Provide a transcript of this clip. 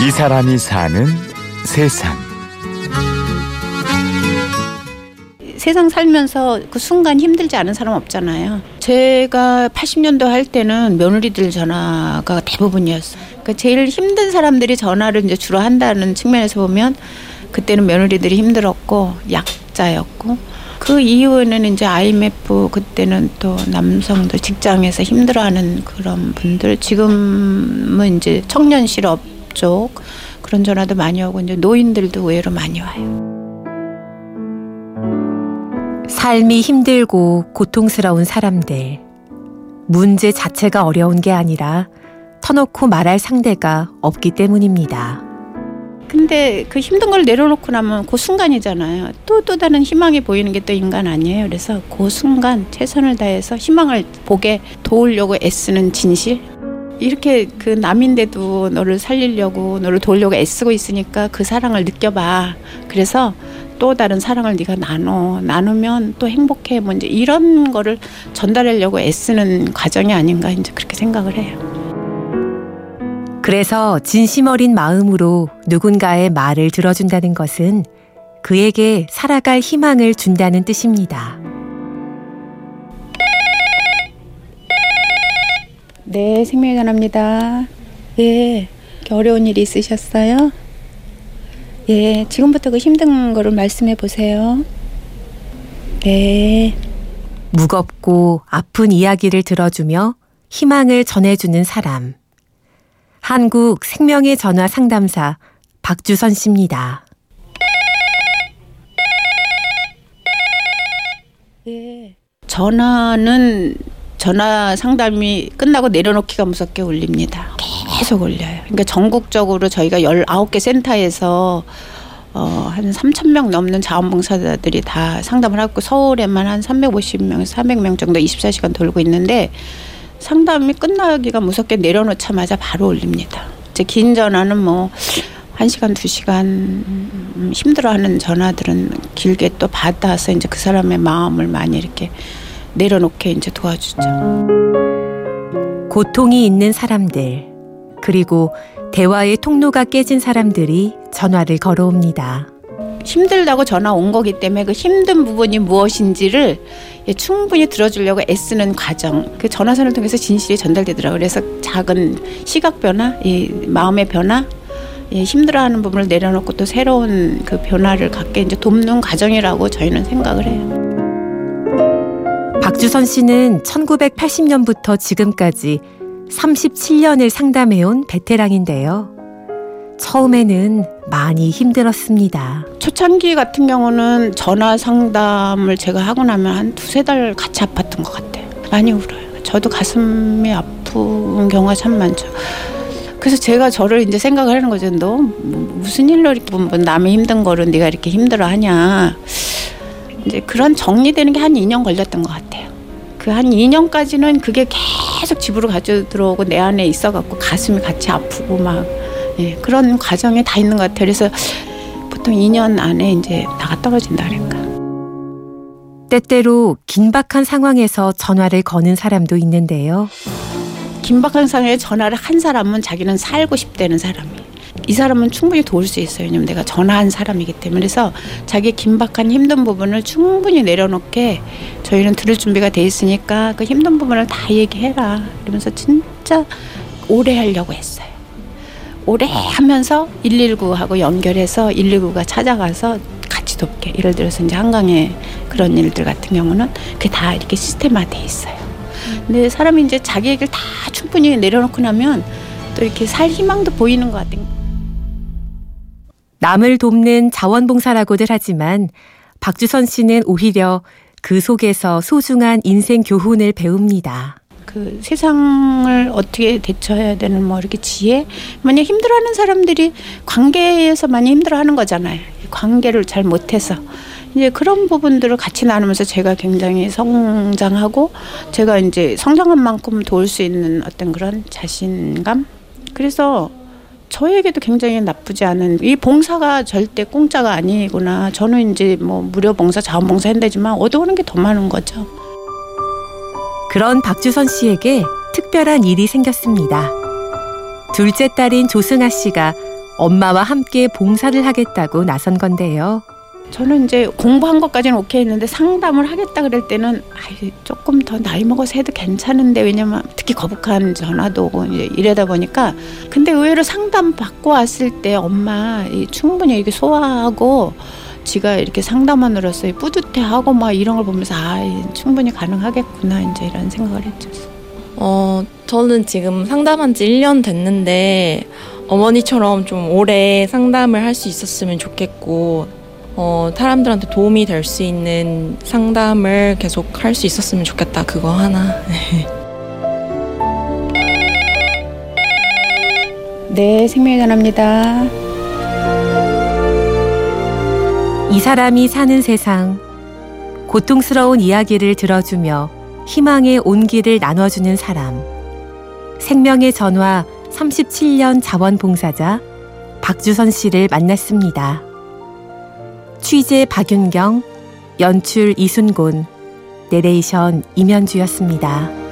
이 사람이 사는 세상. 세상 살면서 그 순간 힘들지 않은 사람 없잖아요. 제가 80년도 할 때는 며느리들 전화가 대부분이었어요. 그러니까 제일 힘든 사람들이 전화를 이제 주로 한다는 측면에서 보면 그때는 며느리들이 힘들었고 약자였고, 그 이후에는 이제 IMF 그때는 또 남성들 직장에서 힘들어하는 그런 분들, 지금은 이제 청년 실업 쪽 그런 전화도 많이 오고, 이제 노인들도 의외로 많이 와요. 삶이 힘들고 고통스러운 사람들, 문제 자체가 어려운 게 아니라 터놓고 말할 상대가 없기 때문입니다. 근데 그 힘든 걸 내려놓고 나면 그 순간이잖아요. 또 다른 희망이 보이는 게 또 인간 아니에요. 그래서 그 순간 최선을 다해서 희망을 보게 도우려고 애쓰는 진실, 이렇게 그 남인데도 너를 살리려고 너를 도우려고 애쓰고 있으니까 그 사랑을 느껴봐. 그래서 또 다른 사랑을 네가 나누면 또 행복해. 뭐 이제 이런 거를 전달하려고 애쓰는 과정이 아닌가, 이제 그렇게 생각을 해요. 그래서 진심 어린 마음으로 누군가의 말을 들어준다는 것은 그에게 살아갈 희망을 준다는 뜻입니다. 네, 생명의 전화입니다. 예, 어려운 일이 있으셨어요? 예, 지금부터 그 힘든 거를 말씀해 보세요. 네. 무겁고 아픈 이야기를 들어주며 희망을 전해주는 사람. 한국 생명의 전화 상담사 박주선 씨입니다. 예. 전화는 전화 상담이 끝나고 내려놓기가 무섭게 울립니다. 계속 울려요. 그러니까 전국적으로 저희가 19개 센터에서 한 3,000명 넘는 자원봉사자들이 다 상담을 하고, 서울에만 한 350명, 400명 정도 24시간 돌고 있는데, 상담이 끝나기가 무섭게 내려놓자마자 바로 울립니다. 이제 긴 전화는 뭐 1시간, 2시간 힘들어하는 전화들은 길게 또 받아서 이제 그 사람의 마음을 많이 이렇게 내려놓게 이제 도와주죠. 고통이 있는 사람들, 그리고 대화의 통로가 깨진 사람들이 전화를 걸어옵니다. 힘들다고 전화 온 거기 때문에 그 힘든 부분이 무엇인지를 충분히 들어주려고 애쓰는 과정, 그 전화선을 통해서 진실이 전달되더라고요. 그래서 작은 시각 변화, 마음의 변화, 힘들어하는 부분을 내려놓고 또 새로운 그 변화를 갖게 이제 돕는 과정이라고 저희는 생각을 해요. 박주선 씨는 1980년부터 지금까지 37년을 상담해온 베테랑인데요. 처음에는 많이 힘들었습니다. 초창기 같은 경우는 전화 상담을 제가 하고 나면 한 2-3달 같이 아팠던 것 같아요. 많이 울어요. 저도 가슴이 아픈 경우가 참 많죠. 그래서 제가 저를 이제 생각을 하는 거죠. 너 무슨 일로 이렇게 남의 힘든 거를 네가 이렇게 힘들어하냐. 이제 그런 정리되는 게 한 2년 걸렸던 것 같아요. 그 한 2년까지는 그게 계속 집으로 가져 들어오고 내 안에 있어갖고 가슴이 같이 아프고 막. 예, 그런 과정에 다 있는 것 같아요. 그래서 보통 2년 안에 이제 나가 떨어진다 그럴까. 때때로 긴박한 상황에서 전화를 거는 사람도 있는데요. 긴박한 상황에 전화를 한 사람은 자기는 살고 싶다는 사람이에요. 이 사람은 충분히 도울 수 있어요. 왜냐면 내가 전화한 사람이기 때문에. 그래서 자기 긴박한 힘든 부분을 충분히 내려놓게 저희는 들을 준비가 돼 있으니까 그 힘든 부분을 다 얘기해라. 이러면서 진짜 오래 하려고 했어요. 오래 하면서 119하고 연결해서 119가 찾아가서 같이 돕게. 예를 들어서 이제 한강에 그런 일들 같은 경우는 그게 다 이렇게 시스템화돼 있어요. 근데 사람이 이제 자기 얘기를 다 충분히 내려놓고 나면 또 이렇게 살 희망도 보이는 것 같아요. 남을 돕는 자원봉사라고들 하지만 박주선 씨는 오히려 그 속에서 소중한 인생 교훈을 배웁니다. 그 세상을 어떻게 대처해야 되는 뭐 이렇게 지혜, 만약 힘들어하는 사람들이 관계에서 많이 힘들어하는 거잖아요. 관계를 잘 못해서 이제 그런 부분들을 같이 나누면서 제가 굉장히 성장하고, 제가 이제 성장한 만큼 도울 수 있는 어떤 그런 자신감, 그래서 저에게도 굉장히 나쁘지 않은, 이 봉사가 절대 공짜가 아니구나. 저는 이제 뭐 무료 봉사, 자원봉사 한다지만 얻어오는 게 더 많은 거죠. 그런 박주선 씨에게 특별한 일이 생겼습니다. 둘째 딸인 조승아 씨가 엄마와 함께 봉사를 하겠다고 나선 건데요. 저는 이제 공부한 것까지는 오케이 했는데 상담을 하겠다 그럴 때는 조금 더 나이 먹어서 해도 괜찮은데, 왜냐면 특히 거북한 전화도 오고 이제 이러다 보니까. 근데 의외로 상담 받고 왔을 때 엄마 충분히 이게 소화하고 지가 이렇게 상담원으로서 뿌듯해하고 막 이런 걸 보면서 아, 충분히 가능하겠구나 이제 이런 생각을 했죠. 저는 지금 상담한 지 1년 됐는데 어머니처럼 좀 오래 상담을 할 수 있었으면 좋겠고, 사람들한테 도움이 될 수 있는 상담을 계속 할 수 있었으면 좋겠다, 그거 하나. 네, 생명의 전화입니다. 이 사람이 사는 세상, 고통스러운 이야기를 들어주며 희망의 온기를 나눠주는 사람, 생명의 전화 37년 자원봉사자 박주선 씨를 만났습니다. 취재 박윤경, 연출 이순곤, 내레이션 임현주였습니다.